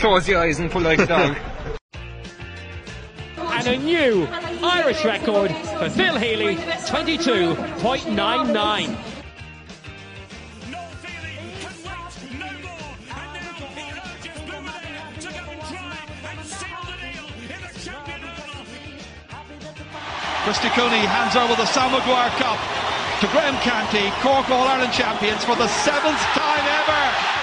Close your eyes and pull like a dog. And a new Irish record for Phil Healy, 22.99. Christy Cooney hands over the Sam Maguire Cup to Graham Canty, Cork All-Ireland champions for the 7th time ever.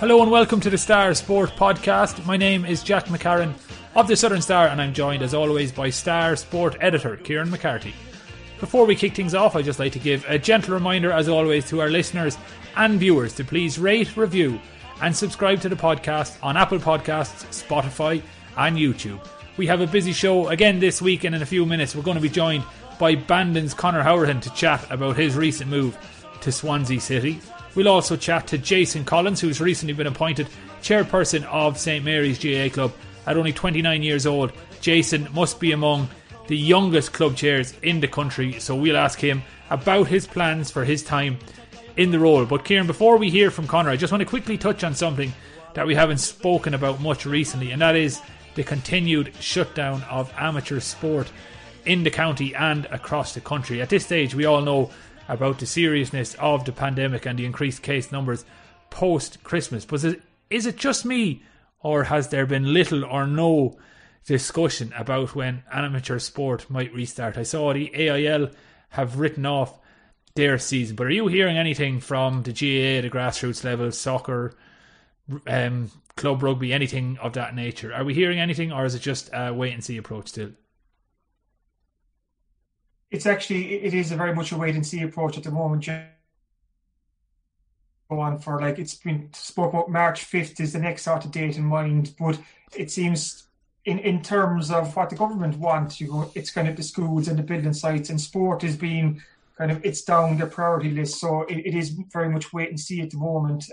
Hello and welcome to the Star Sport Podcast. My name is Jack McCarron of the Southern Star, and I'm joined as always by Star Sport editor Ciarán McCarthy. Before we kick things off, I'd just like to give a gentle reminder as always to our listeners and viewers to please rate, review and subscribe to the podcast on Apple Podcasts, Spotify and YouTube. We have a busy show again this week, and in a few minutes we're going to be joined by Bandon's Conor Hourihane to chat about his recent move to Swansea City. We'll also chat to Jason Collins, who's recently been appointed chairperson of St. Mary's GAA Club at only 29 years old. Jason must be among the youngest club chairs in the country, so we'll ask him about his plans for his time in the role. But Ciarán, before we hear from Conor, I just want to quickly touch on something that we haven't spoken about much recently, and that is the continued shutdown of amateur sport in the county and across the country. At this stage, we all know about the seriousness of the pandemic and the increased case numbers post-Christmas. But is it just me, or has there been little or no discussion about when amateur sport might restart? I saw the AIL have written off their season, but are you hearing anything from the GAA, the grassroots level, soccer, club rugby, anything of that nature? Are we hearing anything, or is it just a wait and see approach still? It's actually, it is a very much a wait and see approach at the moment. Go on for, like, it's been spoke about March 5th is the next sort of date in mind, but it seems in terms of what the government wants, you know, it's kind of the schools and the building sites, and sport is being kind of, it's down the priority list. So it is very much wait and see at the moment.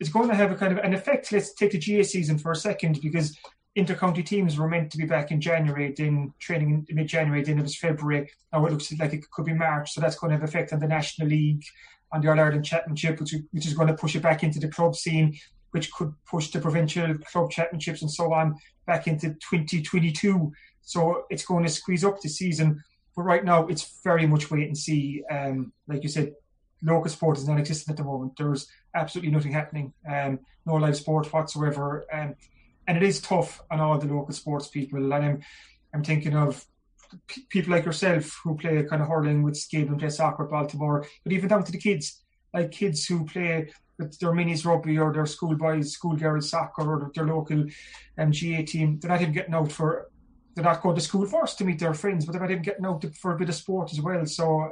It's going to have a kind of an effect. Let's take the GAA season for a second, because inter-county teams were meant to be back in January, then training in mid-January, then it was February. Now it looks like it could be March, so that's going to have an effect on the National League, on the All-Ireland Championship, which is going to push it back into the club scene, which could push the provincial club championships and so on back into 2022. So it's going to squeeze up the season. But right now, it's very much wait and see. Like you said, local sport is non-existent at the moment. There's absolutely nothing happening, no live sport whatsoever. And it is tough on all the local sports people. And I'm thinking of people like yourself who play kind of hurling with Skid and play soccer at Baltimore, but even down to the kids, like kids who play with their minis rugby or their schoolboys, schoolgirls soccer or their local GA team. They're not even getting out for, they're not going to school first to meet their friends, but they're not even getting out for a bit of sport as well. So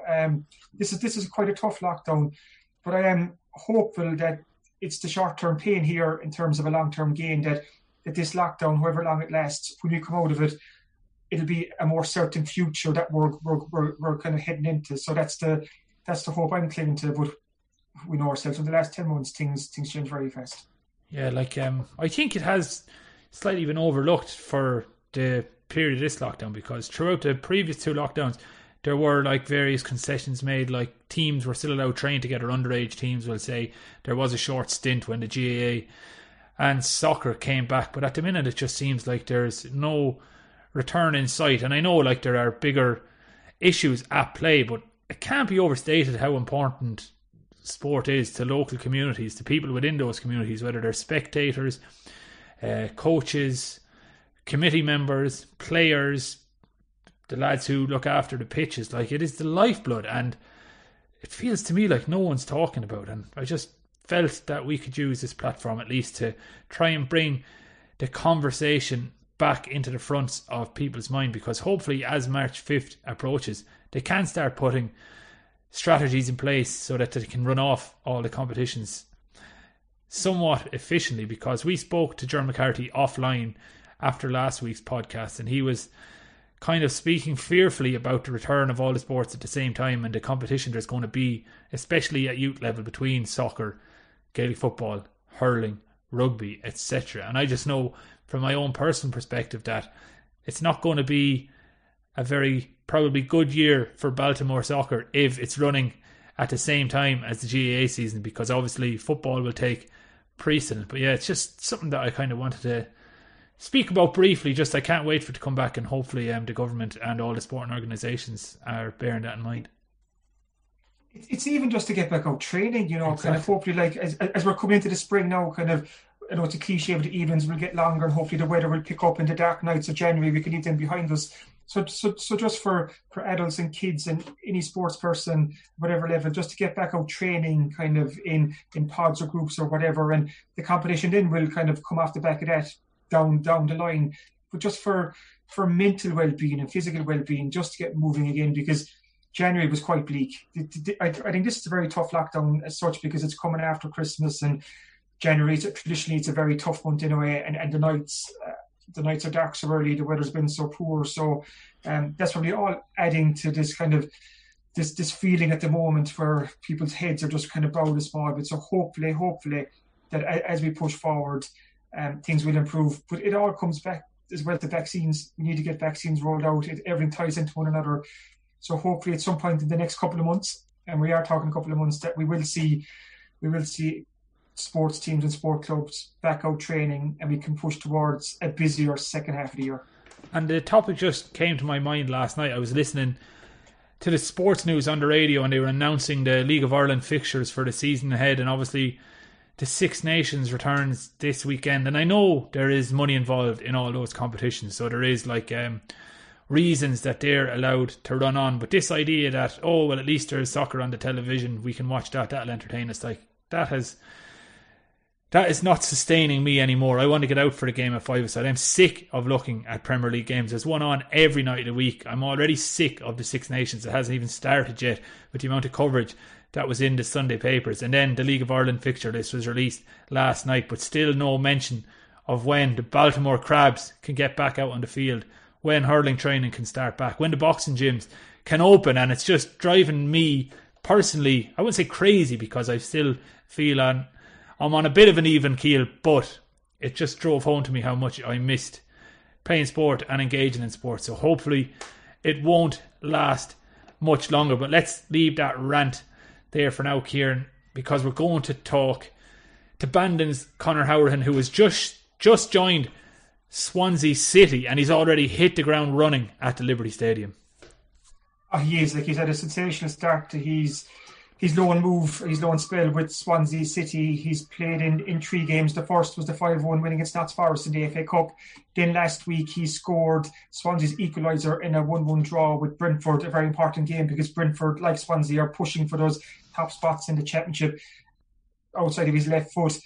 this is quite a tough lockdown. But I am hopeful that it's the short-term pain here in terms of a long-term gain, that this lockdown, however long it lasts, when we come out of it, it'll be a more certain future that we're kind of heading into. So that's the hope I'm clinging to. But we know ourselves, in the last 10 months, things change very fast. Yeah, like I think it has slightly been overlooked for the period of this lockdown, because throughout the previous two lockdowns, there were like various concessions made, like teams were still allowed to train together, underage teams will say. There was a short stint when the GAA and soccer came back, but at the minute it just seems like there's no return in sight. And I know, like, there are bigger issues at play, but it can't be overstated how important sport is to local communities, to people within those communities, whether they're spectators, coaches, committee members, players, the lads who look after the pitches. Like, it is the lifeblood, and it feels to me like no one's talking about it. And I just felt that we could use this platform at least to try and bring the conversation back into the fronts of people's mind, because hopefully as March 5th approaches, they can start putting strategies in place so that they can run off all the competitions somewhat efficiently. Because we spoke to Ciarán McCarthy offline after last week's podcast, and he was kind of speaking fearfully about the return of all the sports at the same time and the competition there's going to be, especially at youth level, between soccer, Gaelic football, hurling, rugby, etc. And I just know from my own personal perspective that it's not going to be a very probably good year for Baltimore soccer if it's running at the same time as the GAA season, because obviously football will take precedent. But yeah, it's just something that I kind of wanted to speak about briefly. Just I can't wait for it to come back, and hopefully the government and all the sporting organisations are bearing that in mind. It's even just to get back out training, you know, exactly. Kind of hopefully like as we're coming into the spring now, kind of, I know it's a cliche, but the evenings will get longer and hopefully the weather will pick up in the dark nights of January. We can leave them behind us. So just for adults and kids and any sports person, whatever level, just to get back out training kind of in pods or groups or whatever. And the competition then will kind of come off the back of that down the line. But just for mental well-being and physical well-being, just to get moving again, because January was quite bleak. I think this is a very tough lockdown as such, because it's coming after Christmas, and January traditionally it's a very tough month in a way, and the nights are dark so early, the weather's been so poor, so that's probably all adding to this kind of this feeling at the moment where people's heads are just kind of bowed a small bit. So hopefully that as we push forward, things will improve. But it all comes back as well to vaccines. We need to get vaccines rolled out. Everything ties into one another. So hopefully at some point in the next couple of months, and we are talking a couple of months, that we will see sports teams and sport clubs back out training, and we can push towards a busier second half of the year. And the topic just came to my mind last night. I was listening to the sports news on the radio, and they were announcing the League of Ireland fixtures for the season ahead, and obviously the Six Nations returns this weekend. And I know there is money involved in all those competitions, so there is like reasons that they're allowed to run on, but this idea that, oh well, at least there's soccer on the television, we can watch that, that'll entertain us, like that is not sustaining me anymore. I want to get out for the game at 5-a-side. I'm sick of looking at Premier League games. There's one on every night of the week. I'm already sick of the Six Nations. It hasn't even started yet, with the amount of coverage that was in the Sunday papers. And then the League of Ireland fixture list was released last night, but still no mention of when the Baltimore Crabs can get back out on the field, when hurling training can start back, when the boxing gyms can open. And it's just driving me personally, I wouldn't say crazy, because I still feel I'm on a bit of an even keel, but it just drove home to me how much I missed playing sport and engaging in sport. So hopefully it won't last much longer. But let's leave that rant there for now, Ciarán, because we're going to talk to Bandon's Conor Hourihane, who has just joined Swansea City, and he's already hit the ground running at the Liberty Stadium. Oh, he is. Like, he's had a sensational start to his loan move, his loan spell with Swansea City. He's played in three games. The first was the 5-1 win against Notts Forest in the FA Cup. Then last week he scored Swansea's equaliser in a 1-1 draw with Brentford, a very important game because Brentford, like Swansea, are pushing for those top spots in the championship. Outside of his left foot,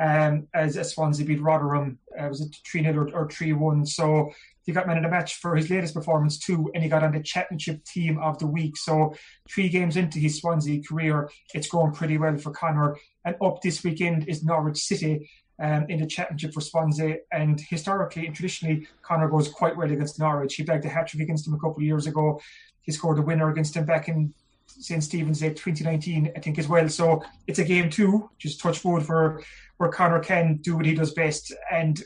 as Swansea beat Rotherham, was it 3-0 or 3-1? So he got man of the match for his latest performance too, and he got on the championship team of the week. So 3 games into his Swansea career, it's going pretty well for Conor. And up this weekend is Norwich City in the championship for Swansea. And historically and traditionally, Conor goes quite well against Norwich. He bagged a hat-trick against them a couple of years ago. He scored a winner against them back in St. Stephen's Day 2019, I think, as well. So it's a game too, just touch wood, for where Conor can do what he does best. And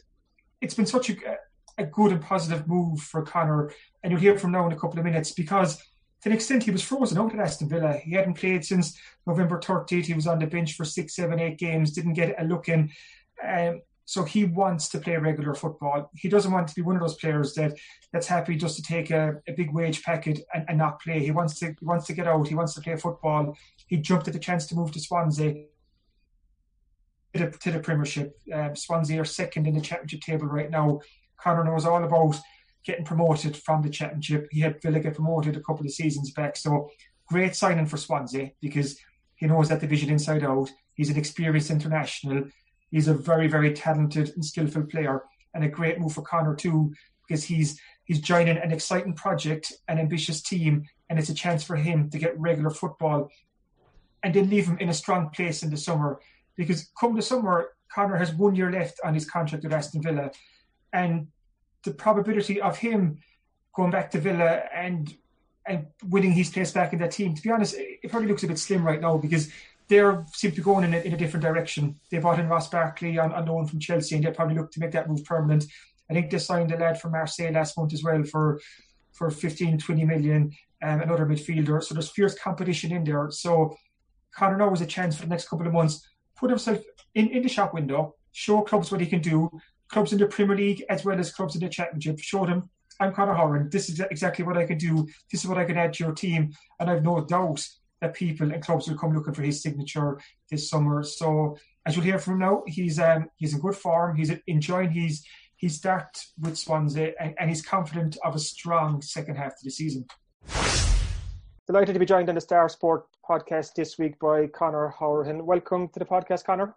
it's been such a good and positive move for Conor, and you'll hear from now in a couple of minutes, because to an extent he was frozen out at Aston Villa. He hadn't played since November 30th. He was on the bench for 6, 7, 8 games, didn't get a look in. So he wants to play regular football. He doesn't want to be one of those players that's happy just to take a big wage packet and not play. He wants to get out. He wants to play football. He jumped at the chance to move to Swansea, to the Premiership. Swansea are second in the championship table right now. Conor knows all about getting promoted from the championship. He had Villa get promoted a couple of seasons back. So great signing for Swansea, because he knows that division inside out. He's an experienced international. He's a very, very talented and skillful player, and a great move for Conor too, because he's joining an exciting project, an ambitious team, and it's a chance for him to get regular football and then leave him in a strong place in the summer. Because come the summer, Conor has 1 year left on his contract with Aston Villa, and the probability of him going back to Villa and winning his place back in that team, to be honest, it probably looks a bit slim right now, because they seem to be going in a different direction. They bought in Ross Barkley on loan from Chelsea, and they'll probably look to make that move permanent. I think they signed a lad from Marseille last month as well for 15, 20 million, another midfielder. So there's fierce competition in there. So Conor now has a chance for the next couple of months put himself in the shop window, show clubs what he can do, clubs in the Premier League as well as clubs in the Championship, show them, I'm Conor Hourihane, this is exactly what I can do, this is what I can add to your team. And I've no doubt that people and clubs will come looking for his signature this summer. So as you'll hear from him now, he's in good form, he's enjoying his start with Swansea, and he's confident of a strong second half of the season. Delighted to be joined on the Star Sport podcast this week by Conor Hourihane. Welcome to the podcast, Conor.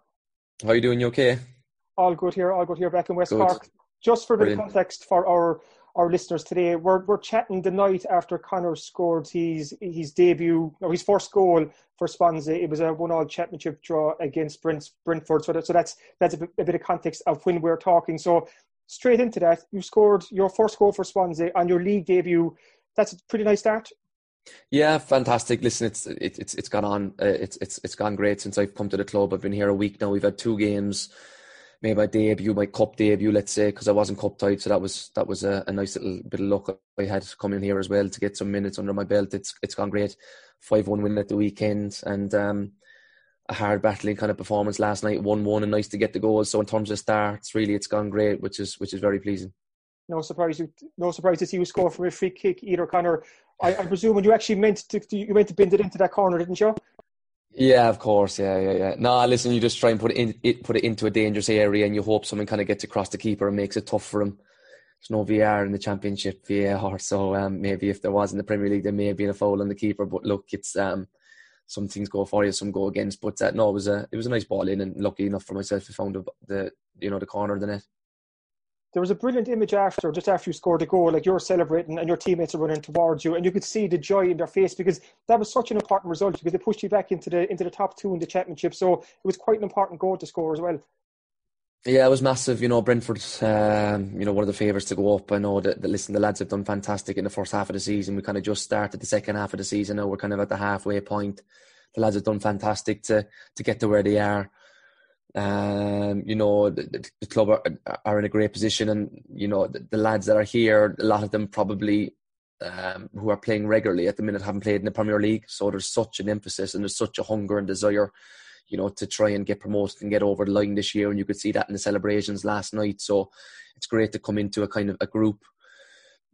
How are you doing? You okay? All good here back in West Cork. Just for a bit of context for our listeners today, we're chatting the night after Conor scored his debut, or his first goal for Swansea. It was a 1-1 championship draw against Brentford. So that's a bit of context of when we're talking. So straight into that, you scored your first goal for Swansea on your league debut. That's a pretty nice start. Yeah, fantastic. Listen, it's gone on. It's gone great since I've come to the club. I've been here a week now. We've had two games. Made my cup debut, let's say, because I wasn't cup tied, so that was a nice little bit of luck I had coming here as well to get some minutes under my belt. It's gone great. 5-1 win at the weekend, and a hard battling kind of performance last night, 1-1, and nice to get the goals. So in terms of starts, really, it's gone great, which is very pleasing. No surprise to see you score from a free kick either, Conor. I presume when you actually meant to bend it into that corner, didn't you? Yeah, of course. Yeah. No, listen, you just try and put it into a dangerous area, and you hope someone kind of gets across the keeper and makes it tough for him. There's no VAR in the Championship, VAR. So maybe if there was in the Premier League, there may have been a foul on the keeper. But look, it's some things go for you, some go against. But no, it was a nice ball in, and lucky enough for myself, I found the corner of the net. There was a brilliant image just after you scored the goal, like you're celebrating and your teammates are running towards you, and you could see the joy in their face because that was such an important result because they pushed you back into the top two in the Championship. So it was quite an important goal to score as well. Yeah, it was massive. You know, Brentford, one of the favourites to go up. I know that, listen, the lads have done fantastic in the first half of the season. We kind of just started the second half of the season. Now we're kind of at the halfway point. The lads have done fantastic to get to where they are. The club are in a great position, and you know the lads that are here, a lot of them probably who are playing regularly at the minute haven't played in the Premier League, so there's such an emphasis and there's such a hunger and desire, you know, to try and get promoted and get over the line this year, and you could see that in the celebrations last night. So it's great to come into a kind of a group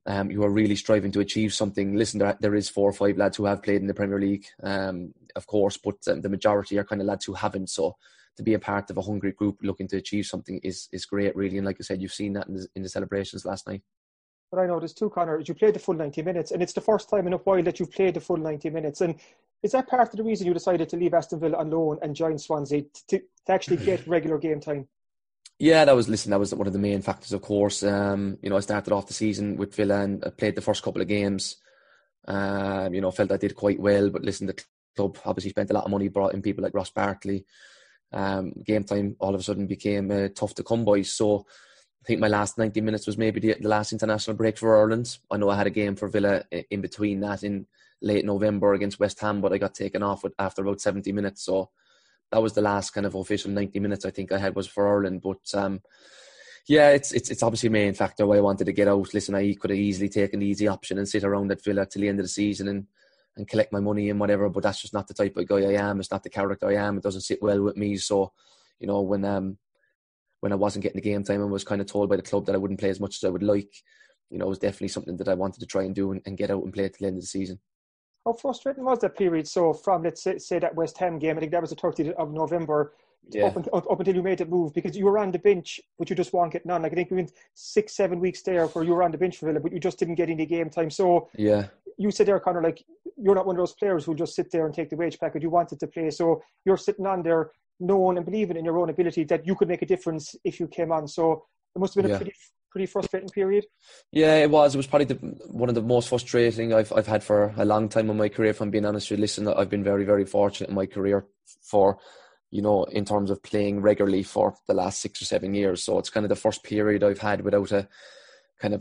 who are really striving to achieve something. Listen, there is 4 or 5 lads who have played in the Premier League, of course, but the majority are kind of lads who haven't, so to be a part of a hungry group looking to achieve something is great, really. And like I said, you've seen that in the celebrations last night. But I noticed too, Conor, you played the full 90 minutes, and it's the first time in a while that you've played the full 90 minutes. And is that part of the reason you decided to leave Aston Villa on loan and join Swansea to actually get regular game time? Yeah, that was one of the main factors, of course. I started off the season with Villa and I played the first couple of games. Felt I did quite well, but listen, the club obviously spent a lot of money, brought in people like Ross Barkley. Game time all of a sudden became tough to come by, so I think my last 90 minutes was maybe the last international break for Ireland. I know I had a game for Villa in between that in late November against West Ham, but I got taken off after about 70 minutes, so that was the last kind of official 90 minutes I think I had was for Ireland. But it's obviously a main factor why I wanted to get out. Listen, I could have easily taken the easy option and sit around at Villa till the end of the season and collect my money and whatever, but that's just not the type of guy I am. It's not the character I am. It doesn't sit well with me. So, you know, when I wasn't getting the game time and was kind of told by the club that I wouldn't play as much as I would like, you know, it was definitely something that I wanted to try and do and get out and play at the end of the season. How frustrating was that period? So from, let's say that West Ham game, I think that was the 30th of November, yeah, up until you made the move, because you were on the bench, but you just weren't getting on. Like, I think we went 6-7 weeks there where you were on the bench for Villa, but you just didn't get any game time. So yeah, you said there, Conor, like, you're not one of those players who just sit there and take the wage packet. You wanted to play, so you're sitting on there knowing and believing in your own ability that you could make a difference if you came on. So it must have been a pretty frustrating period. Yeah, it was. It was probably one of the most frustrating I've had for a long time in my career, if I'm being honest with you. Listen, I've been very, very fortunate in my career for, you know, in terms of playing regularly for the last 6 or 7 years. So it's kind of the first period I've had without a kind of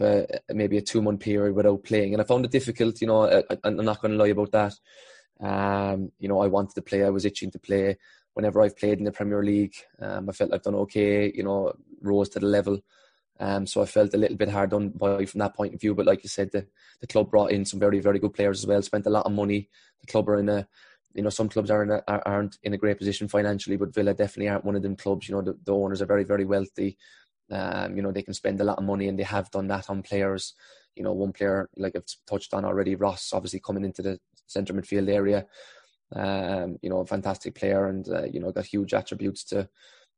maybe a 2-month period without playing, and I found it difficult, you know, I'm not going to lie about that. I wanted to play, I was itching to play. Whenever I've played in the Premier League, I felt I've done okay, you know, rose to the level, so I felt a little bit hard done by from that point of view. But like you said, the club brought in some very, very good players as well, spent a lot of money. The club are in a you know, some clubs aren't in a great position financially, but Villa definitely aren't one of them clubs. You know, the owners are very, very wealthy. You know, they can spend a lot of money, and they have done that on players. You know, one player, like I've touched on already, Ross, obviously coming into the centre midfield area. You know, a fantastic player, and you know, got huge attributes to,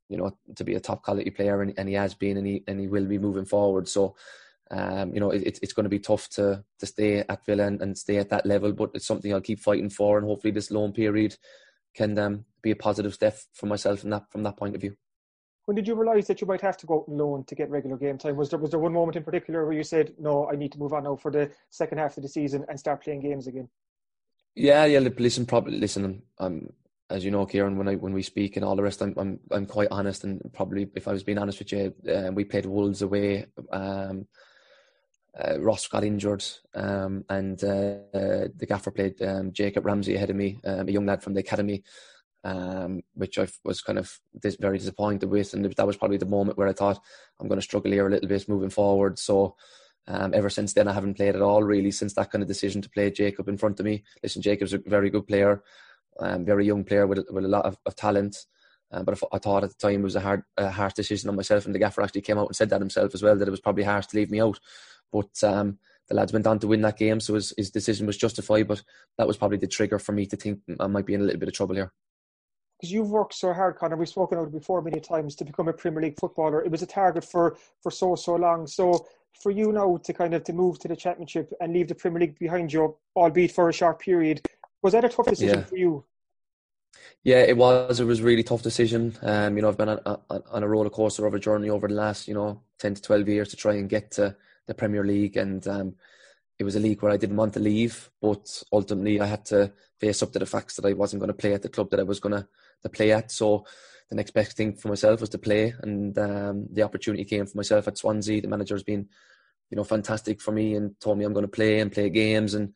you know, to be a top quality player, and he has been, and he will be moving forward. So, you know, it's going to be tough to stay at Villa and stay at that level, but it's something I'll keep fighting for, and hopefully this loan period can be a positive step for myself from that point of view. When did you realise that you might have to go out on loan to get regular game time? Was there one moment in particular where you said, no, I need to move on now for the second half of the season and start playing games again? Yeah. Listen, as you know, Ciarán, when we speak and all the rest, I'm quite honest, and probably if I was being honest with you, we played Wolves away. Ross got injured, and the gaffer played Jacob Ramsey ahead of me, a young lad from the academy, which I was kind of very disappointed with, and that was probably the moment where I thought I'm going to struggle here a little bit moving forward. So ever since then, I haven't played at all, really, since that kind of decision to play Jacob in front of me. Listen, Jacob's a very good player, very young player with a lot of talent. But I thought at the time it was a harsh decision on myself, and the gaffer actually came out and said that himself as well, that it was probably harsh to leave me out. But the lads went on to win that game, so his decision was justified, but that was probably the trigger for me to think I might be in a little bit of trouble here. Because you've worked so hard, Conor, we've spoken about it before many times, to become a Premier League footballer. It was a target for so long. So for you now to move to the Championship and leave the Premier League behind you, albeit for a short period, was that a tough decision for you? Yeah, it was. It was a really tough decision. You know, I've been on a roller coaster of a journey over the last, you know, 10 to 12 years to try and get to the Premier League, and it was a league where I didn't want to leave, but ultimately I had to face up to the facts that I wasn't going to play at the club that I was going to play at. So the next best thing for myself was to play, and the opportunity came for myself at Swansea. The manager's been, you know, fantastic for me, and told me I'm going to play and play games, and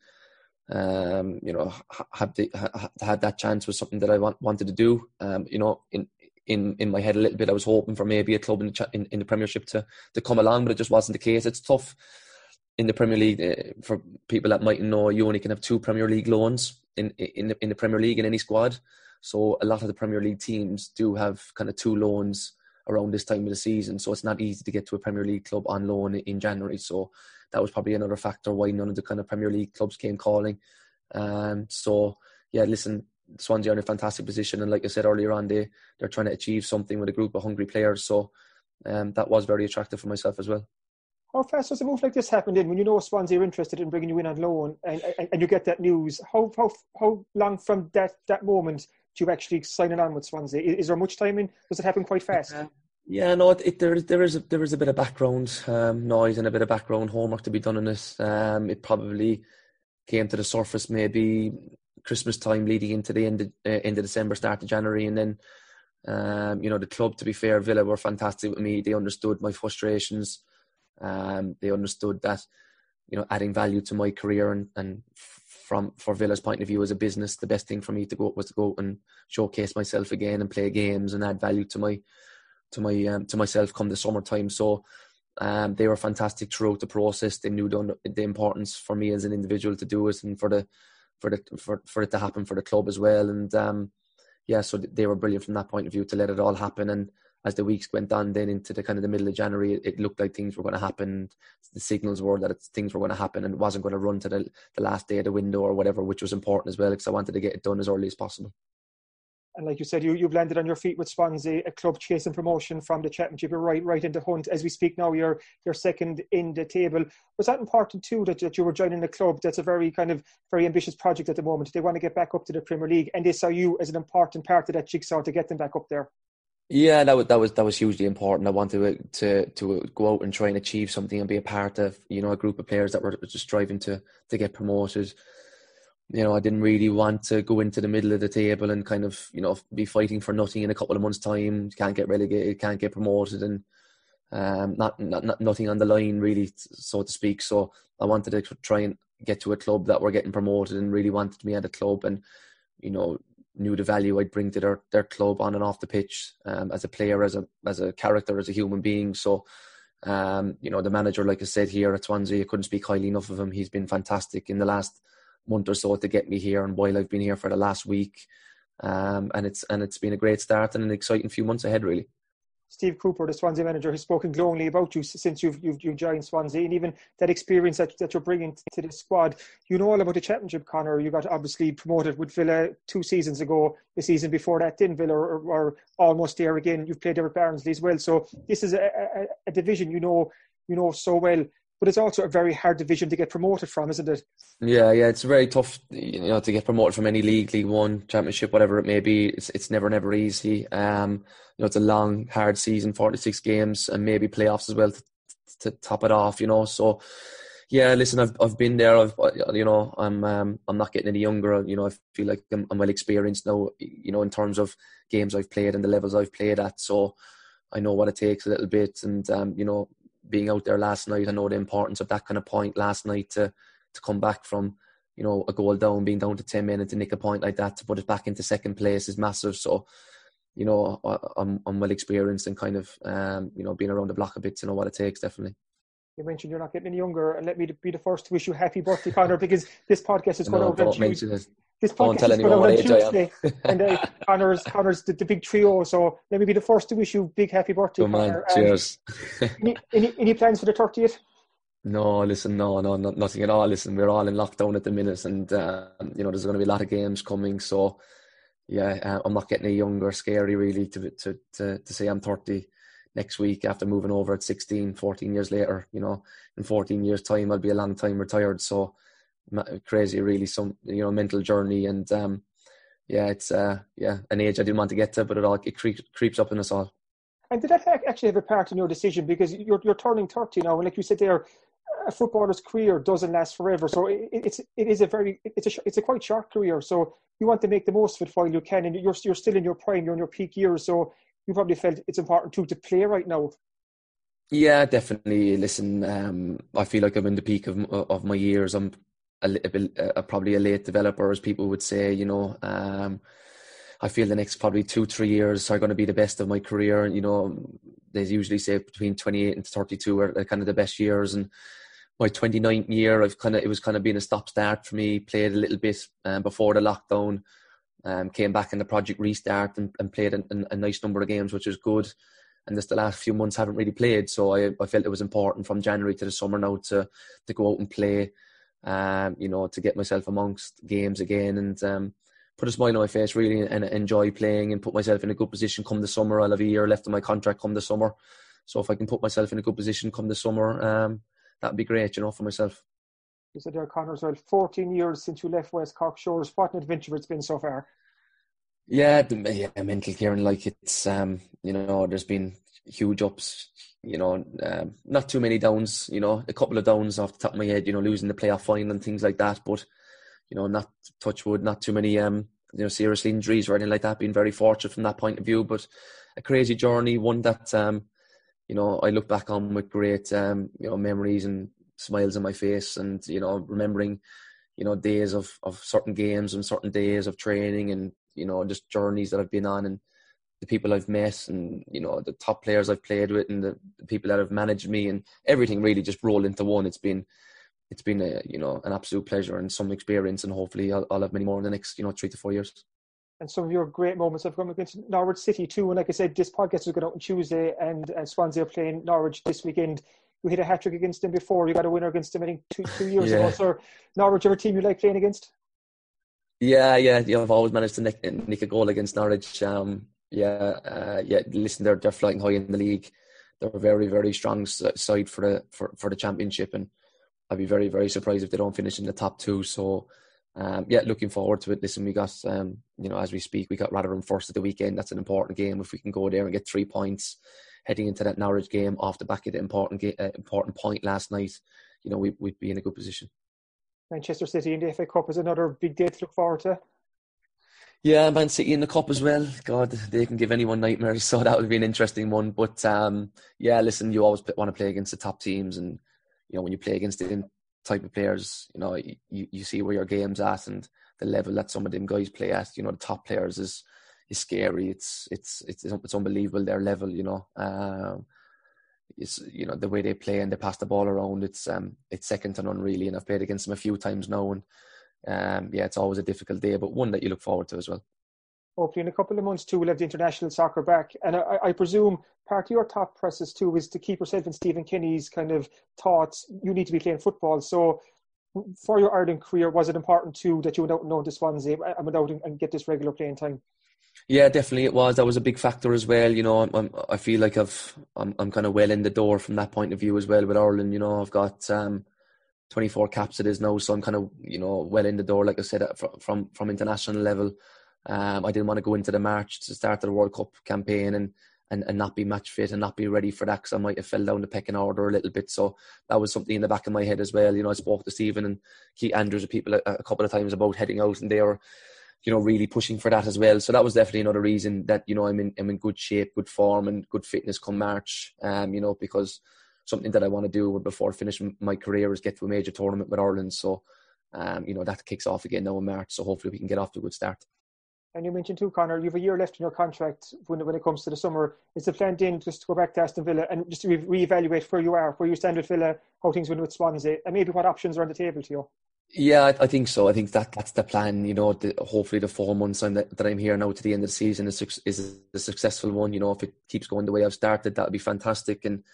you know, had that chance was something that I wanted to do. You know, in my head a little bit, I was hoping for maybe a club in the Premiership to come along, but it just wasn't the case. It's tough in the Premier League for people that mightn't know. You only can have two Premier League loans in the Premier League in any squad. So a lot of the Premier League teams do have kind of two loans around this time of the season. So it's not easy to get to a Premier League club on loan in January. So that was probably another factor why none of the kind of Premier League clubs came calling. So, yeah, listen, Swansea are in a fantastic position. And like I said earlier on, they're trying to achieve something with a group of hungry players. So that was very attractive for myself as well. How fast does a move like this happen then? When you know Swansea are interested in bringing you in on loan and you get that news, how long from that moment to actually signing on with Swansea? Is there much time in? Does it happen quite fast? Yeah, no, there is a bit of background noise and a bit of background homework to be done on this. It probably came to the surface maybe Christmas time, leading into the end of December, start of January, and then you know, the club, to be fair, Villa were fantastic with me. They understood my frustrations. They understood that, you know, adding value to my career and for Villa's point of view as a business, the best thing for me was to go and showcase myself again and play games and add value to myself come the summertime. So they were fantastic throughout the process. They knew the importance for me as an individual to do it, and for it to happen for the club as well. And so they were brilliant from that point of view to let it all happen. And as the weeks went on, then into the kind of the middle of January, it looked like things were going to happen. The signals were that things were going to happen, and it wasn't going to run to the last day of the window or whatever, which was important as well, because I wanted to get it done as early as possible. And like you said, you've landed on your feet with Swansea, a club chasing promotion from the Championship. You're right in the hunt. As we speak now, you're second in the table. Was that important too, that you were joining a club that's a very kind of very ambitious project at the moment? They want to get back up to the Premier League, and they saw you as an important part of that jigsaw to get them back up there. Yeah, that was hugely important. I wanted to go out and try and achieve something and be a part of, you know, a group of players that were just striving to get promoted. You know, I didn't really want to go into the middle of the table and kind of, you know, be fighting for nothing in a couple of months' time. Can't get relegated, can't get promoted, and nothing on the line, really, so to speak. So I wanted to try and get to a club that were getting promoted and really wanted me at a club, and, you know, knew the value I'd bring to their club on and off the pitch, as a player, as a character, as a human being. So, you know, the manager, like I said, here at Swansea, I couldn't speak highly enough of him. He's been fantastic in the last month or so to get me here, and while I've been here for the last week. And it's been a great start and an exciting few months ahead, really. Steve Cooper, the Swansea manager, has spoken glowingly about you since you've joined Swansea, and even that experience that you're bringing to the squad. You know all about the championship, Conor. You got obviously promoted with Villa 2 seasons ago. The season before that, then Villa were almost there again. You've played there at Barnsley as well. So this is a division you know so well. But it's also a very hard division to get promoted from, isn't it? Yeah, it's very tough, to get promoted from any league, League One, Championship, whatever it may be. It's never easy. It's a long, hard season, 46 games, and maybe playoffs as well to top it off. So yeah, listen, I've been there. I'm not getting any younger. I feel like I'm well experienced now. In terms of games I've played and the levels I've played at, so I know what it takes a little bit, and being out there last night, I know the importance of that kind of point last night to come back from, a goal down, being down to 10 men, and to nick a point like that, to put it back into second place is massive. So, I'm well experienced and kind of, being around the block a bit to know what it takes, definitely. You mentioned you're not getting any younger, and let me be the first to wish you happy birthday, Conor, because this podcast is going out on Tuesday. This podcast is going out on Tuesday, and Conor's the big trio. So let me be the first to wish you big happy birthday, Conor. Cheers. Any plans for the 30th? No, listen, no, nothing at all. Listen, we're all in lockdown at the minute, and there's going to be a lot of games coming. So yeah, I'm not getting any younger. Scary, really, to say I'm 30. Next week, after moving over at 16, 14 years later, in 14 years' time, I'll be a long time retired. So crazy, really, some, mental journey. And it's an age I didn't want to get to, but it creeps up in us all. And did that actually have a part in your decision? Because you're turning 30 now, and like you said there, a footballer's career doesn't last forever. So it's a quite short career. So you want to make the most of it while you can, and you're still in your prime, you're in your peak years. So you probably felt it's important too to play right now. Yeah, definitely. Listen, I feel like I'm in the peak of my years. I'm probably a late developer, as people would say. I feel the next probably 2-3 years are going to be the best of my career. And they usually say between 28 and 32 are kind of the best years. And my 29th year, it was being a stop start for me. Played a little bit before the lockdown. Came back in the project restart and played a nice number of games, which was good. And just the last few months haven't really played, so I felt it was important from January to the summer now to go out and play, to get myself amongst games again and put a smile on my face, really, and enjoy playing and put myself in a good position come the summer. I'll have a year left on my contract come the summer. So if I can put myself in a good position come the summer, that'd be great, for myself. You said there, Conor, as well, 14 years since you left West Cork Shores. What an adventure it's been so far. Yeah, mental, Ciarán. It's, there's been huge ups, not too many downs, a couple of downs off the top of my head, losing the playoff final and things like that. But, not touch wood, not too many, serious injuries or anything like that. Been very fortunate from that point of view. But a crazy journey, one that, I look back on with great, memories and smiles on my face, and remembering days of certain games and certain days of training, and just journeys that I've been on, and the people I've met, and the top players I've played with, and the people that have managed me, and everything really just rolled into one. It's been a, an absolute pleasure and some experience, and hopefully I'll have many more in the next 3 to 4 years. And some of your great moments have come against Norwich City too, and like I said, this podcast is going out on Tuesday, and Swansea are playing Norwich this weekend. You hit a hat-trick against them before. You got a winner against them, I think, two years ago. So, Norwich, your team you like playing against? Yeah. I've always managed to nick a goal against Norwich. Listen, they're flying high in the league. They're a very, very strong side for the championship, and I'd be very, very surprised if they don't finish in the top two. So, looking forward to it. Listen, we got, as we speak, we got Rotherham first at the weekend. That's an important game. If we can go there and get 3 points, heading into that Norwich game off the back of the important point last night, we'd be in a good position. Manchester City in the FA Cup is another big day to look forward to. Yeah, Man City in the Cup as well. God, they can give anyone nightmares, so that would be an interesting one. But, listen, you always want to play against the top teams, and, when you play against the type of players, you see where your game's at, and the level that some of them guys play at, the top players is scary. It's unbelievable, their level. The way they play and they pass the ball around. It's second to none, really. And I've played against them a few times now, and it's always a difficult day, but one that you look forward to as well. Hopefully in a couple of months too, we'll have the international soccer back. And I presume part of your top process too is to keep yourself in Stephen Kenny's kind of thoughts. You need to be playing football. So for your Ireland career, was it important too that you went out and known to Swansea and went out and get this regular playing time? Yeah, definitely it was. That was a big factor as well. You know, I feel like I'm kind of well in the door from that point of view as well with Ireland. You know, I've got 24 caps it is now, so I'm kind of, you know, well in the door, like I said, from international level. I didn't want to go into the March to start the World Cup campaign and not be match fit and not be ready for that, because I might have fell down the pecking order a little bit. So that was something in the back of my head as well. You know, I spoke to Stephen and Keith Andrews and people a couple of times about heading out, and they were, you know, really pushing for that as well. So that was definitely another reason that, you know, I'm in good shape, good form and good fitness come March, you know, because something that I want to do before finishing my career is get to a major tournament with Ireland. So, you know, that kicks off again now in March. So hopefully we can get off to a good start. And you mentioned too, Conor, you have a year left in your contract when it comes to the summer. Is the plan then just to go back to Aston Villa and just to reevaluate where you are, where you stand with Villa, how things went with Swansea, and maybe what options are on the table to you? Yeah, I think so. I think that's the plan. You know, hopefully the 4 months that I'm here now to the end of the season is a successful one. You know, if it keeps going the way I've started, that would be fantastic. And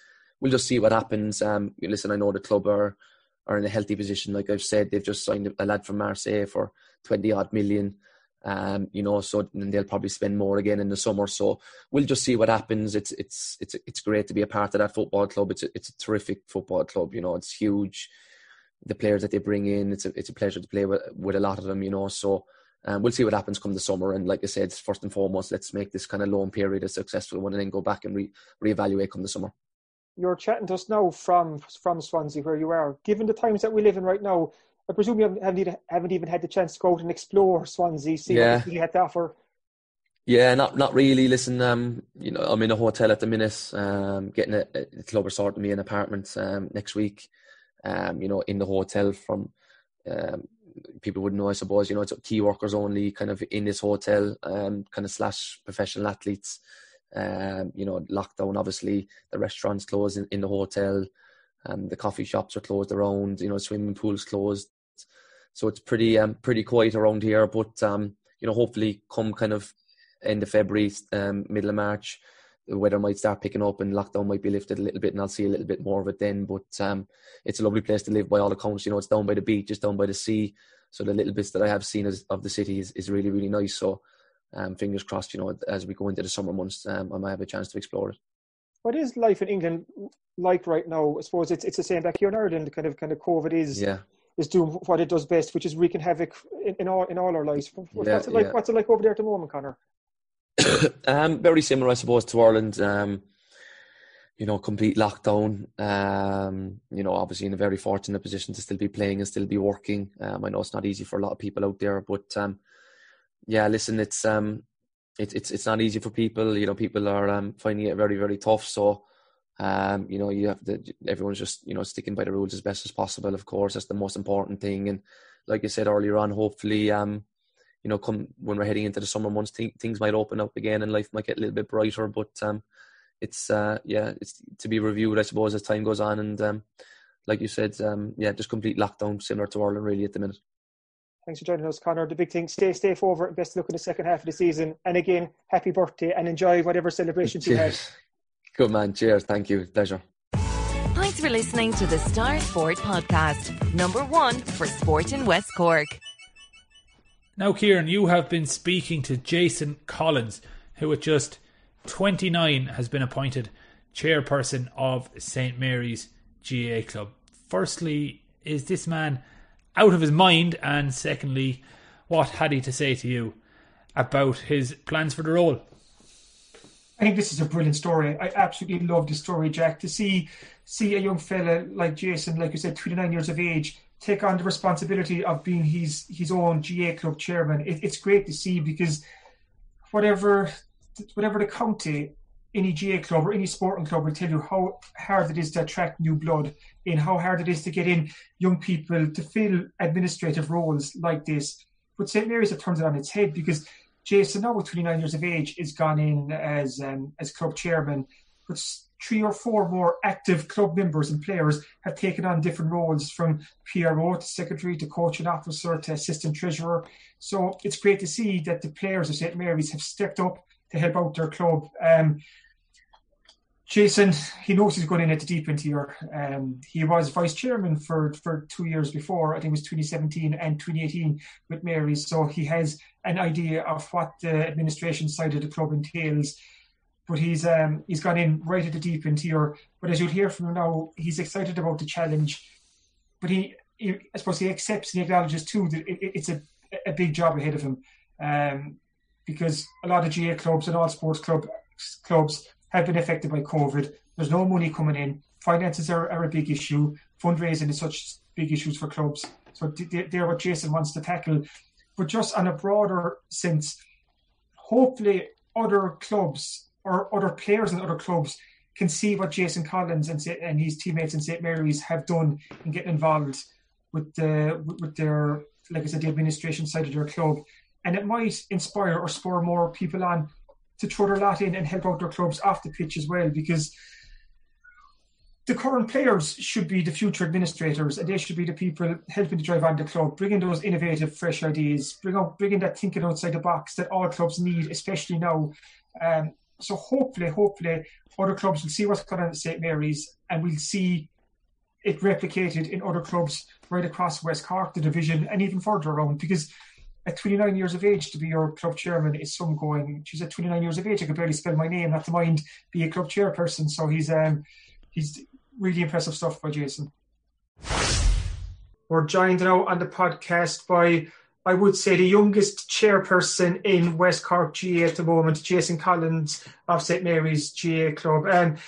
we'll just see what happens. Listen, I know the club are in a healthy position. Like I've said, they've just signed a lad from Marseille for 20-odd million. You know, so they'll probably spend more again in the summer. So we'll just see what happens. It's great to be a part of that football club. It's a terrific football club. You know, it's huge. The players that they bring in, it's a pleasure to play with a lot of them. You know, so we'll see what happens come the summer. And like I said, first and foremost, let's make this kind of loan period a successful one, and then go back and reevaluate come the summer. You're chatting to us now from Swansea, where you are. Given the times that we live in right now, I presume you haven't even had the chance to go out and explore Swansea, see what you had to offer. Yeah, not really. Listen, you know, I'm in a hotel at the minute. Getting the club are sorting me an apartment next week. You know, in the hotel from people wouldn't know, I suppose. You know, it's key workers only, kind of in this hotel, kind of / professional athletes. You know, lockdown. Obviously, the restaurants closed in the hotel. The coffee shops are closed around. You know, swimming pools closed. So it's pretty quiet around here, but you know, hopefully come kind of end of February, middle of March, the weather might start picking up and lockdown might be lifted a little bit, and I'll see a little bit more of it then. But it's a lovely place to live by all accounts. You know, it's down by the beach, it's down by the sea. So the little bits that I have seen of the city is really, really nice. So fingers crossed, you know, as we go into the summer months, I might have a chance to explore it. What is life in England like right now? I suppose it's the same back here in Ireland. Kind of COVID is doing what it does best, which is wreaking havoc in all our lives. What's it like over there at the moment, Conor? Very similar, I suppose, to Ireland. You know, complete lockdown. You know, obviously in a very fortunate position to still be playing and still be working. I know it's not easy for a lot of people out there, but listen, it's not easy for people. You know, people are finding it very, very tough. So. You know, everyone's just, you know, sticking by the rules as best as possible. Of course, that's the most important thing. And like I said earlier on, hopefully, you know, come when we're heading into the summer months, things might open up again and life might get a little bit brighter. But it's to be reviewed, I suppose, as time goes on. And like you said, just complete lockdown, similar to Ireland, really, at the minute. Thanks for joining us, Conor. The big thing, stay safe over and best of luck in the second half of the season. And again, happy birthday and enjoy whatever celebrations you have. Good man, cheers, thank you, pleasure. Thanks for listening to the Star Sport Podcast, #1 for sport in West Cork. Now, Ciarán, you have been speaking to Jason Collins, who at just 29 has been appointed chairperson of St. Mary's GAA Club. Firstly, is this man out of his mind? And secondly, what had he to say to you about his plans for the role? I think this is a brilliant story. I absolutely love this story, Jack. To see a young fella like Jason, like you said, 29 years of age, take on the responsibility of being his own GAA club chairman. It's great to see, because whatever the county, any GAA club or any sporting club will tell you how hard it is to attract new blood and how hard it is to get in young people to fill administrative roles like this. But St. Mary's have turned it on its head, because Jason, now at 29 years of age, is gone in as club chairman. But three or four more active club members and players have taken on different roles, from PRO to secretary to coaching officer to assistant treasurer. So it's great to see that the players of St. Mary's have stepped up to help out their club. Jason, he knows he's going in at the deep end here. He was vice chairman for 2 years before, I think it was 2017 and 2018 with Mary's. So he has an idea of what the administration side of the club entails. But he's gone in right at the deep end here. But as you'll hear from him now, he's excited about the challenge. But he accepts and acknowledges too that it's a big job ahead of him, because a lot of GAA clubs and all sports clubs have been affected by COVID. There's no money coming in. Finances are a big issue. Fundraising is such big issues for clubs. So they're what Jason wants to tackle. But just on a broader sense, hopefully other clubs or other players in other clubs can see what Jason Collins and his teammates in St. Mary's have done in getting involved with their, like I said, the administration side of their club. And it might inspire or spur more people on to throw their lot in and help out their clubs off the pitch as well, because the current players should be the future administrators and they should be the people helping to drive on the club, bringing those innovative, fresh ideas, bringing that thinking outside the box that all clubs need, especially now. So hopefully, other clubs will see what's going on at St. Mary's and we'll see it replicated in other clubs right across West Cork, the division, and even further around, because at 29 years of age to be your club chairman is some going. She's at 29 years of age. I could barely spell my name, not to mind be a club chairperson. So he's really impressive stuff by Jason. We're joined now on the podcast by, I would say, the youngest chairperson in West Cork GAA at the moment, Jason Collins of St. Mary's GAA Club.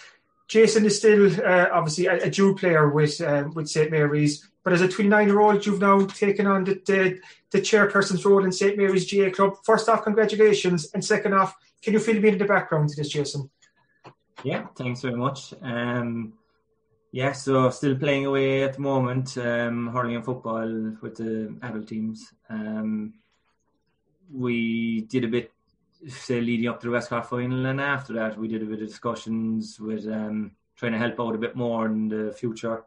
Jason is still obviously a dual player with St. Mary's. But as a 29-year-old, you've now taken on the chairperson's role in St. Mary's GAA Club. First off, congratulations. And second off, can you fill me in the background to this, Jason? Yeah, thanks very much. So still playing away at the moment, hurling and football with the adult teams. We did a bit, say, leading up to the West Cork final, and after that we did a bit of discussions with trying to help out a bit more in the future.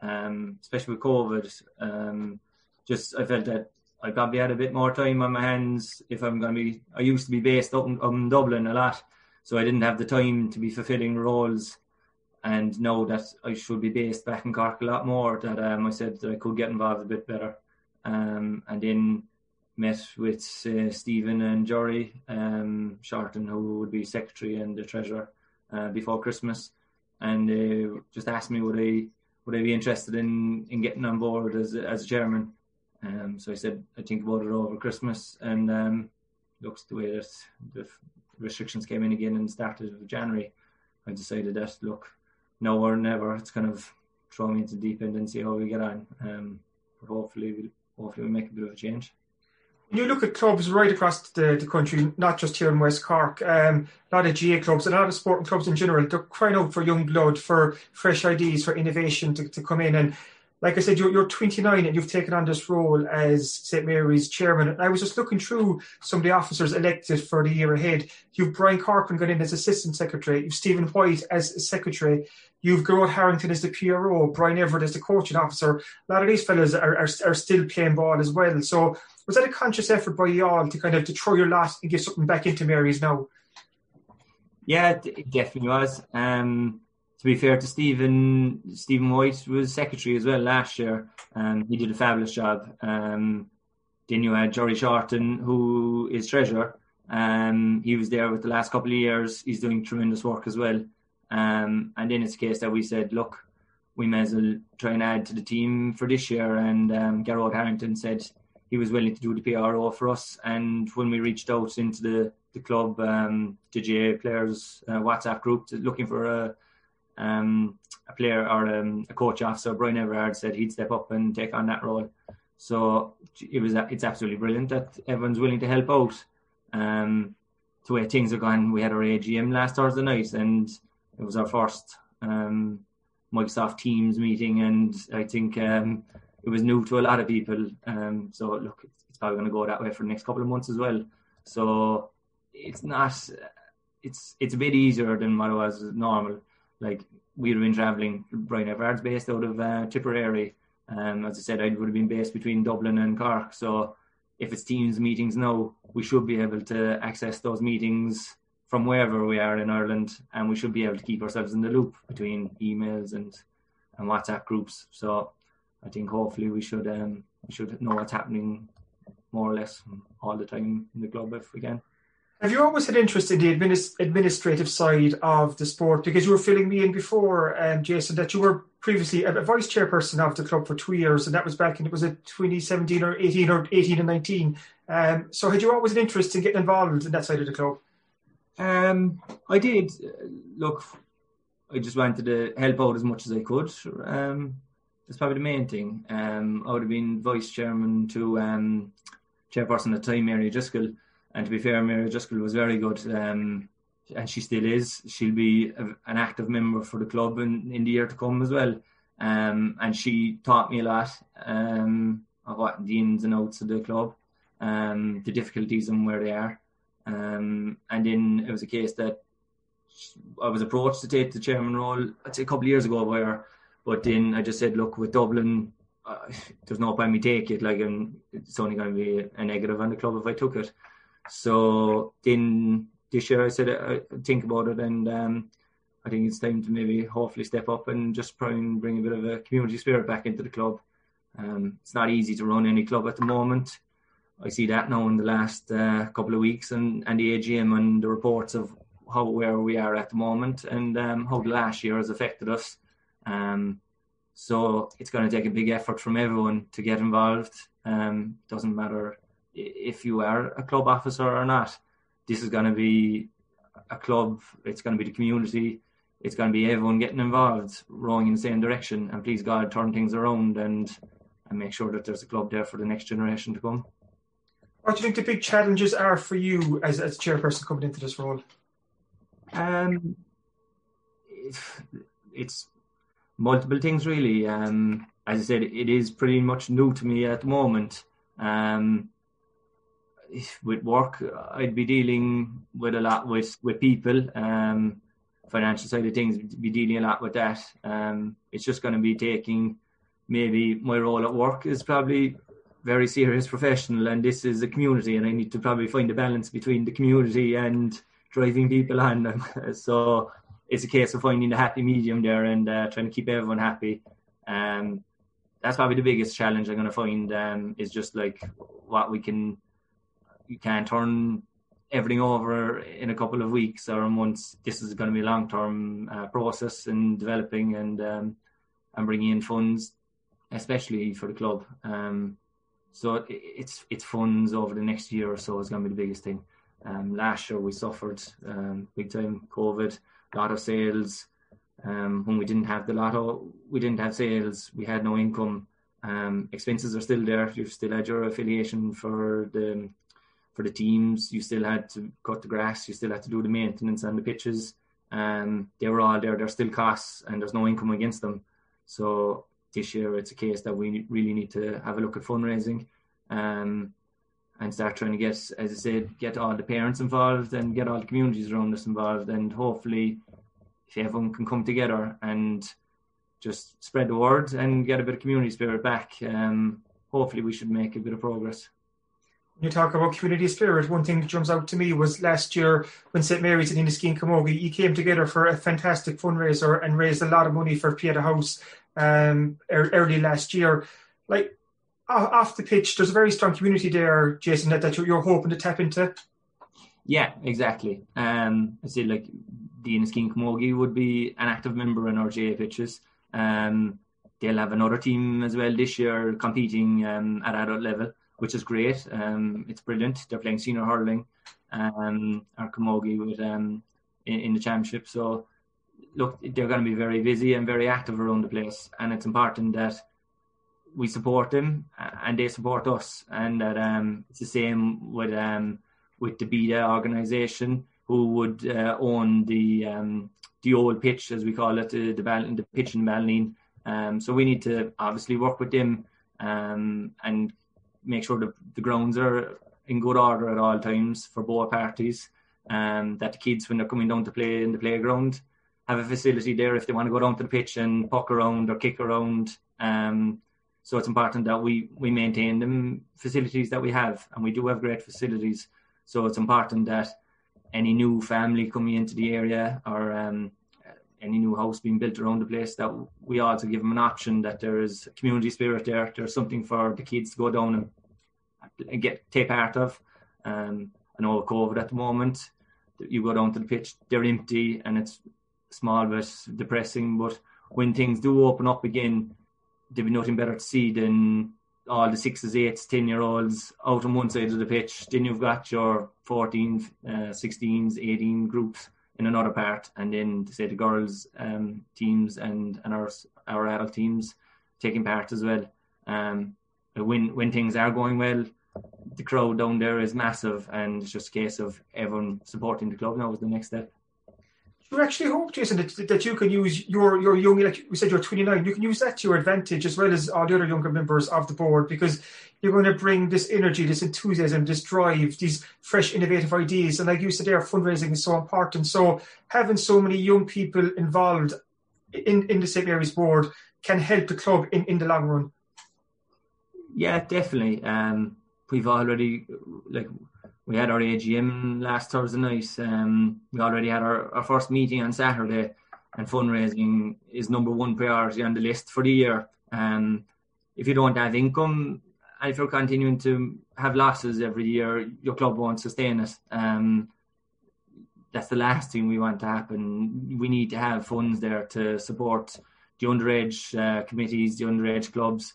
Especially with COVID, I felt that I probably had a bit more time on my hands if I'm going to be... I used to be based up in Dublin a lot, so I didn't have the time to be fulfilling roles, and know that I should be based back in Cork a lot more, that I said that I could get involved a bit better. And then met with Stephen and Jory Shorten, who would be secretary and the treasurer, before Christmas, and they just asked me would I be interested in getting on board as a chairman? So I said, I think about it over Christmas, and looks the way that the restrictions came in again and started in January, I decided that, look, now or never, it's kind of throw me into the deep end and see how we get on. But hopefully we'll make a bit of a change. When you look at clubs right across the country, not just here in West Cork, a lot of GAA clubs and a lot of sporting clubs in general, they're crying out for young blood, for fresh ideas, for innovation to come in. And like I said, you're 29 and you've taken on this role as St. Mary's chairman. And I was just looking through some of the officers elected for the year ahead. You've Brian Corcoran gone in as assistant secretary. You've Stephen White as secretary. You've Gerard Harrington as the PRO. Brian Everett as the coaching officer. A lot of these fellas are still playing ball as well. So was that a conscious effort by you all to throw your lot and give something back into Mary's now? Yeah, it definitely was. To be fair to Stephen White was secretary as well last year. He did a fabulous job. Then you had Jory Shorten, who is treasurer. He was there with the last couple of years. He's doing tremendous work as well. And then it's a case that we said, look, we may as well try and add to the team for this year. And Gerard Harrington said he was willing to do the PRO for us. And when we reached out into the club, the GAA players WhatsApp group looking for a player or a coach officer, Brian Everard said he'd step up and take on that role. So it's absolutely brilliant that everyone's willing to help out. The way things have gone, we had our AGM last Thursday night, and it was our first Microsoft Teams meeting, and I think it was new to a lot of people. So look, it's probably going to go that way for the next couple of months as well. So it's a bit easier than what it was normal. Like, we'd have been travelling. Brian Everard's based out of Tipperary. As I said, I would have been based between Dublin and Cork. So if it's Teams meetings now, we should be able to access those meetings from wherever we are in Ireland, and we should be able to keep ourselves in the loop between emails and WhatsApp groups. So I think hopefully we should know what's happening more or less all the time in the club if we can. Have you always had interest in the administrative side of the sport? Because you were filling me in before, Jason, that you were previously a vice chairperson of the club for 2 years, and that was back in, it was it 2017 or 18 and 19. So had you always an interest in getting involved in that side of the club? I did. Look, I just wanted to help out as much as I could. That's probably the main thing. I would have been vice chairman to chairperson at the time, Mary O'Driscoll. And to be fair, Mary O'Driscoll was very good, and she still is. She'll be an active member for the club in the year to come as well. And she taught me a lot of what the ins and outs of the club, the difficulties and where they are. And then it was a case that I was approached to take the chairman role, I'd say a couple of years ago by her. But then I just said, look, with Dublin, there's no point me take it. Like, it's only going to be a negative on the club if I took it. So then this year I said, I think about it, and I think it's time to maybe hopefully step up and just try and bring a bit of a community spirit back into the club. It's not easy to run any club at the moment. I see that now in the last couple of weeks and the AGM and the reports of where we are at the moment and how the last year has affected us. So it's going to take a big effort from everyone to get involved. Doesn't matter if you are a club officer or not. This is going to be a club, it's going to be the community, it's going to be everyone getting involved, rowing in the same direction, and please God turn things around and make sure that there's a club there for the next generation to come. What do you think the big challenges are for you as chairperson coming into this role? It's multiple things really. As I said, it is pretty much new to me at the moment. With work, I'd be dealing with a lot with people, financial side of things, be dealing a lot with that. It's just going to be taking, maybe my role at work is probably very serious professional, and this is a community, and I need to probably find a balance between the community and driving people on them. So it's a case of finding the happy medium there and trying to keep everyone happy. That's probably the biggest challenge I'm going to find is just like what we can. You can't turn everything over in a couple of weeks or months. This is going to be a long-term process in developing and bringing in funds, especially for the club. So it's funds over the next year or so is going to be the biggest thing. Last year we suffered big time COVID, lotto sales. When we didn't have the lotto, we didn't have sales. We had no income. Expenses are still there. You've still had your affiliation for the teams, you still had to cut the grass, you still had to do the maintenance on the pitches. They were all there. There's still costs and there's no income against them. So this year it's a case that we really need to have a look at fundraising and start trying to get, as I said, get all the parents involved and get all the communities around us involved. And hopefully if everyone can come together and just spread the word and get a bit of community spirit back, hopefully we should make a bit of progress. You talk about community spirit. One thing that jumps out to me was last year when St. Mary's and Inniskeen Camogie, you came together for a fantastic fundraiser and raised a lot of money for Pieta House early last year. Like, off the pitch, there's a very strong community there, Jason, that you're hoping to tap into. Yeah, exactly. I say, like, the Inniskeen Camogie would be an active member in our GAA pitches. They'll have another team as well this year competing at adult level, which is great. It's brilliant. They're playing senior hurling or camogie with, in the championship. So, look, they're going to be very busy and very active around the place. And it's important that we support them and they support us. And that it's the same with the BDA organisation, who would own the old pitch, as we call it, the pitch in Ballineen. So we need to obviously work with them and make sure that the grounds are in good order at all times for both parties, that the kids, when they're coming down to play in the playground, have a facility there if they want to go down to the pitch and puck around or kick around. So it's important that we maintain the facilities that we have, and we do have great facilities. So it's important that any new family coming into the area or any new house being built around the place, that we also give them an option that there is community spirit there. There's something for the kids to go down and take part of. I know with COVID at the moment, you go down to the pitch, they're empty and it's small but depressing. But when things do open up again, there'll be nothing better to see than all the 6s, 8s, 10-year-olds out on one side of the pitch. Then you've got your 14, 16s, 18 groups in another part, and then say the girls teams and our adult teams taking part as well. When things are going well, the crowd down there is massive, and it's just a case of everyone supporting the club now is the next step. Do you actually hope, Jason, that you can use your young, like we said, you're 29, you can use that to your advantage as well as all the other younger members of the board, because you're going to bring this energy, this enthusiasm, this drive, these fresh, innovative ideas. And like you said there, fundraising is so important. So having so many young people involved in the St. Mary's board can help the club in the long run. Yeah, definitely. We've already, we had our AGM last Thursday night. We already had our first meeting on Saturday, and fundraising is number one priority on the list for the year. If you don't have income, and if you're continuing to have losses every year, your club won't sustain it. That's the last thing we want to happen. We need to have funds there to support the underage committees, the underage clubs,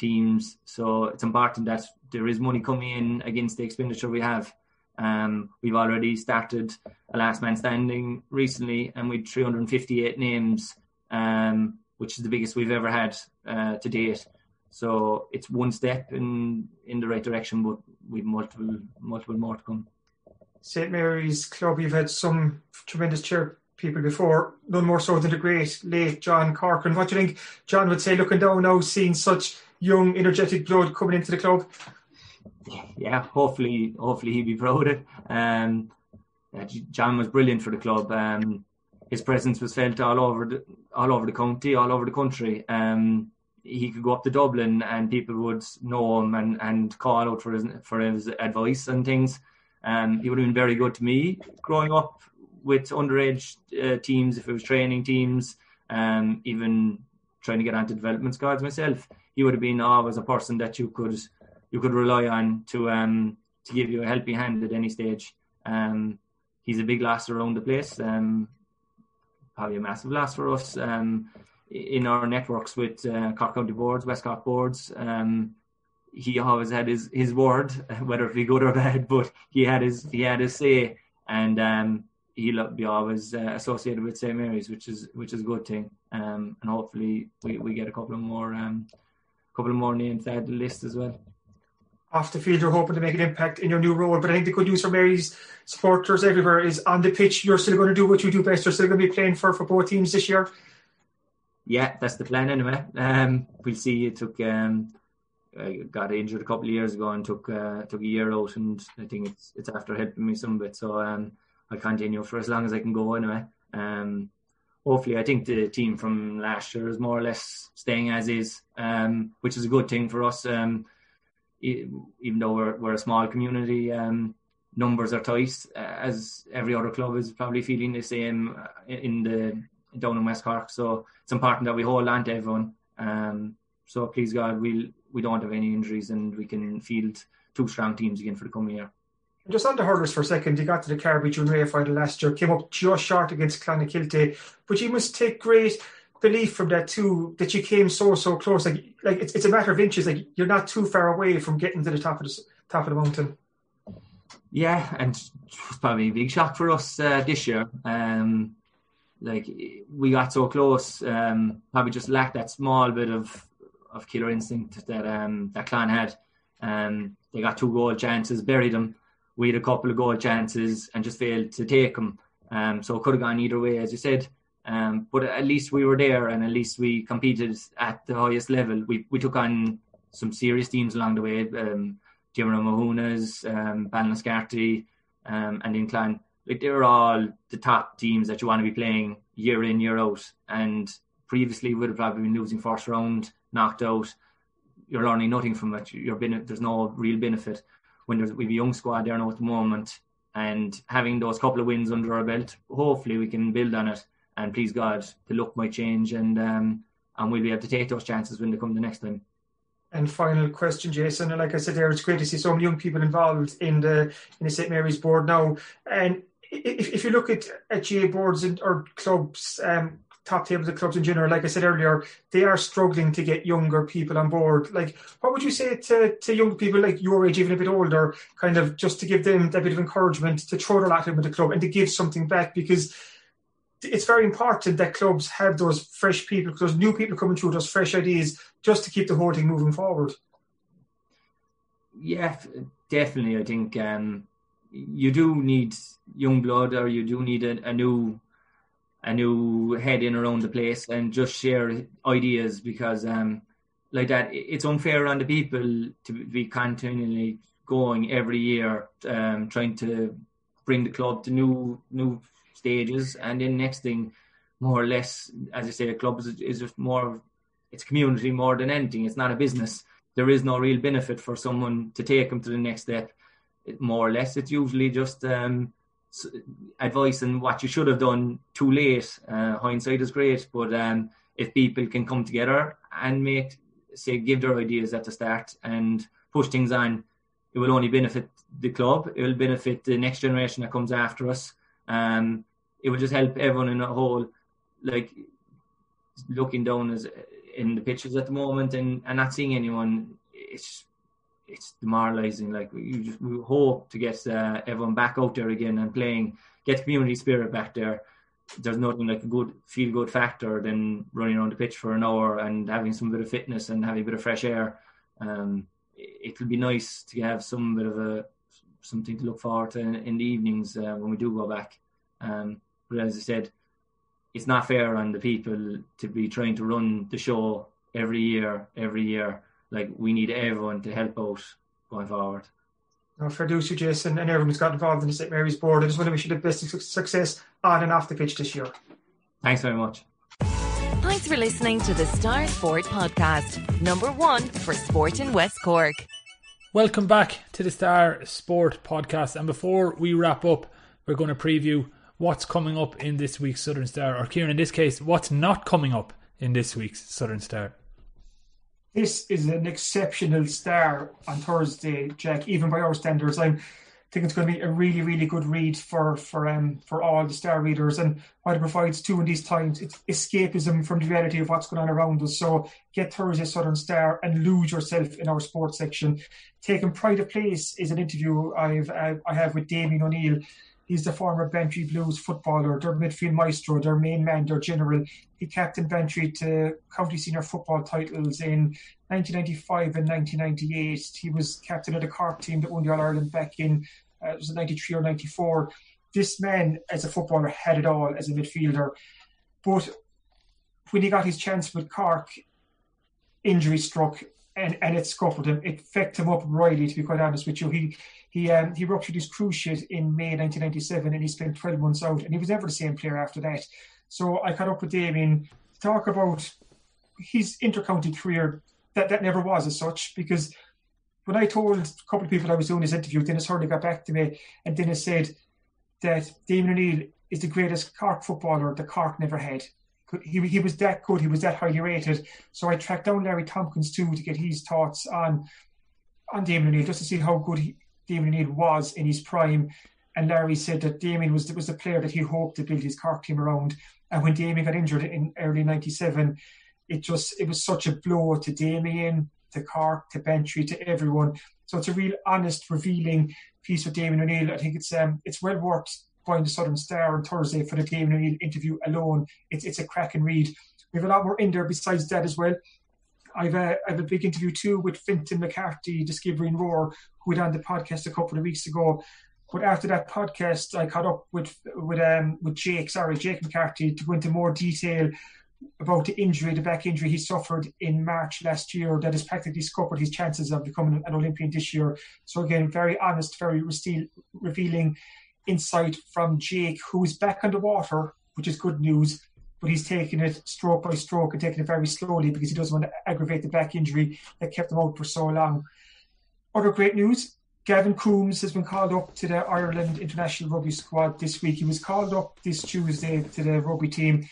teams. So it's important that there is money coming in against the expenditure we have. We've already started a last man standing recently, and we had 358 names, which is the biggest we've ever had to date. So it's one step in the right direction, but we've multiple more to come. St. Mary's Club, you've had some tremendous chair people before, none more so than the great late John Corcoran. What do you think John would say looking down now, seeing such young, energetic blood coming into the club? Yeah, hopefully he'd be proud of it. John was brilliant for the club. His presence was felt all over the county, all over the country. He could go up to Dublin and people would know him and call out for his advice and things. He would have been very good to me growing up with underage teams, if it was training teams, even trying to get onto development squads myself. He would have been always a person that you could rely on to give you a helping hand at any stage. He's a big loss around the place, probably a massive loss for us in our networks with Cork County boards, West Cork boards. He always had his word, whether it be good or bad, but he had his say, and he'll be always associated with St. Mary's, which is a good thing. And hopefully we get a couple of more names to add to the list as well. Off the field, you're hoping to make an impact in your new role, but I think the good news for Mary's supporters everywhere is on the pitch, you're still going to do what you do best. You're still going to be playing for both teams this year. Yeah, that's the plan anyway. We'll see. It took got injured a couple of years ago and took a year out, and I think it's after helping me some bit. So I'll continue for as long as I can go anyway. Hopefully, I think the team from last year is more or less staying as is, which is a good thing for us. Even though we're a small community, numbers are tight, as every other club is probably feeling the same down in West Cork. So it's important that we hold on to everyone. So please God, we don't have any injuries and we can field two strong teams again for the coming year. Just on the hurlers for a second, you got to the Carbery Junior A final last year, came up just short against Clonakilty, but you must take great belief from that too, that you came so close. Like it's a matter of inches. Like you're not too far away from getting to the top of the mountain. Yeah, and it was probably a big shock for us this year. We got so close, probably just lacked that small bit of killer instinct that Clan had. They got 2 goal chances, buried them. We had a couple of goal chances and just failed to take them. So it could have gone either way, as you said. But at least we were there and at least we competed at the highest level. We took on some serious teams along the way. Jimmer Mahunas, Ballinascarty, and Inclan. They're all the top teams that you want to be playing year in, year out. And previously would have probably been losing first round, knocked out. You're learning nothing from it. There's no real benefit. When we've a young squad there now at the moment, and having those couple of wins under our belt, hopefully we can build on it. And please God, the luck might change, and we'll be able to take those chances when they come the next time. And final question, Jason. And like I said there, it's great to see so many young people involved in the St. Mary's board now. And if you look at GAA boards or clubs, top tables of clubs in general, like I said earlier, they are struggling to get younger people on board. Like, what would you say to young people like your age, even a bit older, kind of just to give them that bit of encouragement to throw their lot in with the club and to give something back? Because it's very important that clubs have those fresh people, those new people coming through, those fresh ideas, just to keep the whole thing moving forward. Yeah, definitely. I think you do need young blood, or you do need a new head in around the place and just share ideas, because like that, it's unfair on the people to be continually going every year trying to bring the club to new stages, and then next thing, more or less, as I say, the club is just more, it's community more than anything. It's not a business. There is no real benefit for someone to take them to the next step, more or less. It's usually just advice and what you should have done too late. Hindsight is great, but if people can come together and give their ideas at the start and push things on, it will only benefit the club. It will benefit the next generation that comes after us. It will just help everyone in a whole. Like, looking down in the pictures at the moment and not seeing anyone, it's demoralising. Like, we hope to get everyone back out there again and playing, get community spirit back there. There's nothing like a good feel-good factor than running around the pitch for an hour and having some bit of fitness and having a bit of fresh air. It will be nice to have some bit of something to look forward to in the evenings when we do go back. But as I said, it's not fair on the people to be trying to run the show every year. Like, we need everyone to help out going forward. No, fair dues to Jason and everyone who's got involved in the St. Mary's board. I just want to wish you the best of success on and off the pitch this year. Thanks very much. Thanks for listening to the Star Sport Podcast, #1 for sport in West Cork. Welcome back to the Star Sport Podcast. And before we wrap up, we're going to preview what's coming up in this week's Southern Star, or Ciarán, in this case, what's not coming up in this week's Southern Star. This is an exceptional star on Thursday, Jack, even by our standards. I think it's going to be a really, really good read for all the Star readers, and what it provides too in these times, it's escapism from the reality of what's going on around us. So get Thursday Southern Star and lose yourself in our sports section. Taking pride of place is an interview I have with Damien O'Neill. He's the former Bantry Blues footballer, their midfield maestro, their main man, their general. He captained Bantry to county senior football titles in 1995 and 1998. He was captain of the Cork team that won the All-Ireland back in, it was 93 or 94. This man, as a footballer, had it all as a midfielder. But when he got his chance with Cork, injury struck. And it scuffled him. It fecked him up royally, to be quite honest with you. He ruptured his cruciate in May 1997, and he spent 12 months out, and he was never the same player after that. So I caught up with Damien to talk about his intercounty career that never was as such, because when I told a couple of people I was doing this interview, Dennis Hurley got back to me, and Dennis said that Damien O'Neill is the greatest Cork footballer the Cork never had. He was that good, he was that highly rated. So I tracked down Larry Tompkins too to get his thoughts on Damien O'Neill, just to see how good Damien O'Neill was in his prime. And Larry said that Damien was the player that he hoped to build his Cork team around. And when Damien got injured in early 97, it was such a blow to Damien, to Cork, to Bantry, to everyone. So it's a real honest, revealing piece with Damien O'Neill. I think it's well worked. Find the Southern Star on Thursday for the Damien O'Neill interview alone. It's a cracking read. We have a lot more in there besides that as well. I have a big interview too with Fintan McCarthy, the Skibbereen Roar, who was on the podcast a couple of weeks ago. But after that podcast, I caught up with Jake McCarthy, to go into more detail about the back injury he suffered in March last year that has practically scuppered his chances of becoming an Olympian this year. So again, very honest, very revealing insight from Jake, who is back on the water which is good news. But he's taking it stroke by stroke and taking it very slowly because he doesn't want to aggravate the back injury that kept him out for so long. Other great news, Gavin Coombes has been called up to the Ireland international rugby squad this week. He was called up this Tuesday to the rugby team.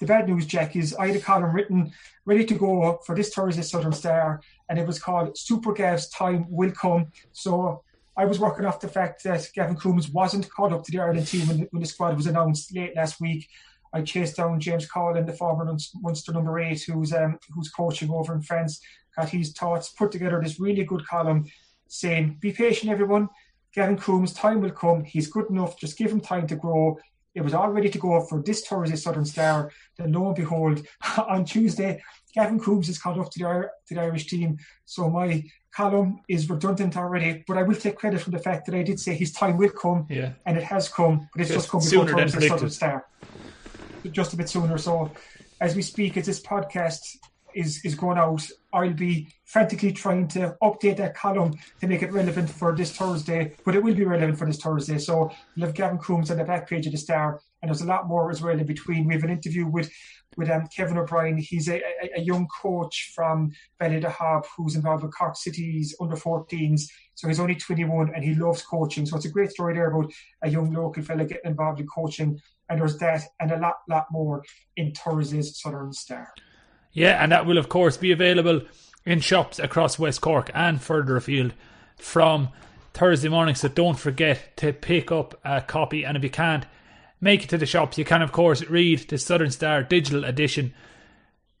The bad news, Jack, is I had a column written, ready to go for this Thursday's Southern Star, and it was called Super Gav's Time Will Come. So I was working off the fact that Gavin Coombes wasn't called up to the Ireland team when the squad was announced late last week. I chased down James Collins, the former Munster number 8, who's coaching over in France, got his thoughts, put together this really good column saying, be patient, everyone. Gavin Coombes' time will come. He's good enough. Just give him time to grow. It was all ready to go for this Thursday Southern Star. Then lo and behold, on Tuesday, Gavin Coombes is called up to the Irish team. So my column is redundant already, but I will take credit for the fact that I did say his time will come, and it has come, but it's just come before Thursday Southern Star. Just a bit sooner. So as we speak, as this podcast is going out, I'll be frantically trying to update that column to make it relevant for this Thursday, but it will be relevant for this Thursday. So we'll have Gavin Coombes on the back page of the Star, and there's a lot more as well in between. We have an interview with Kevin O'Brien. He's a young coach from Ballydehob who's involved with Cork City's under-14s. So he's only 21 and he loves coaching. So it's a great story there about a young local fella getting involved in coaching. And there's that and a lot more in Thursday's Southern Star. Yeah, and that will, of course, be available in shops across West Cork and further afield from Thursday morning. So don't forget to pick up a copy. And if you can't make it to the shops, you can, of course, read the Southern Star digital edition.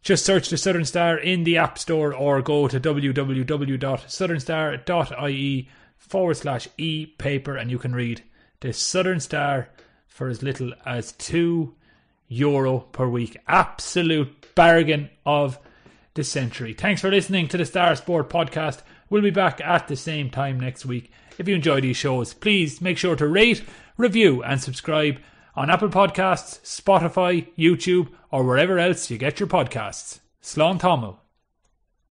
Just search the Southern Star in the App Store or go to southernstar.ie/e-paper and you can read the Southern Star for as little as €2 per week. Absolute bargain of the century. Thanks for listening to the Star Sport Podcast. We'll be back at the same time next week. If you enjoy these shows, please make sure to rate, review and subscribe on Apple Podcasts, Spotify, YouTube or wherever else you get your podcasts. Slán Támú.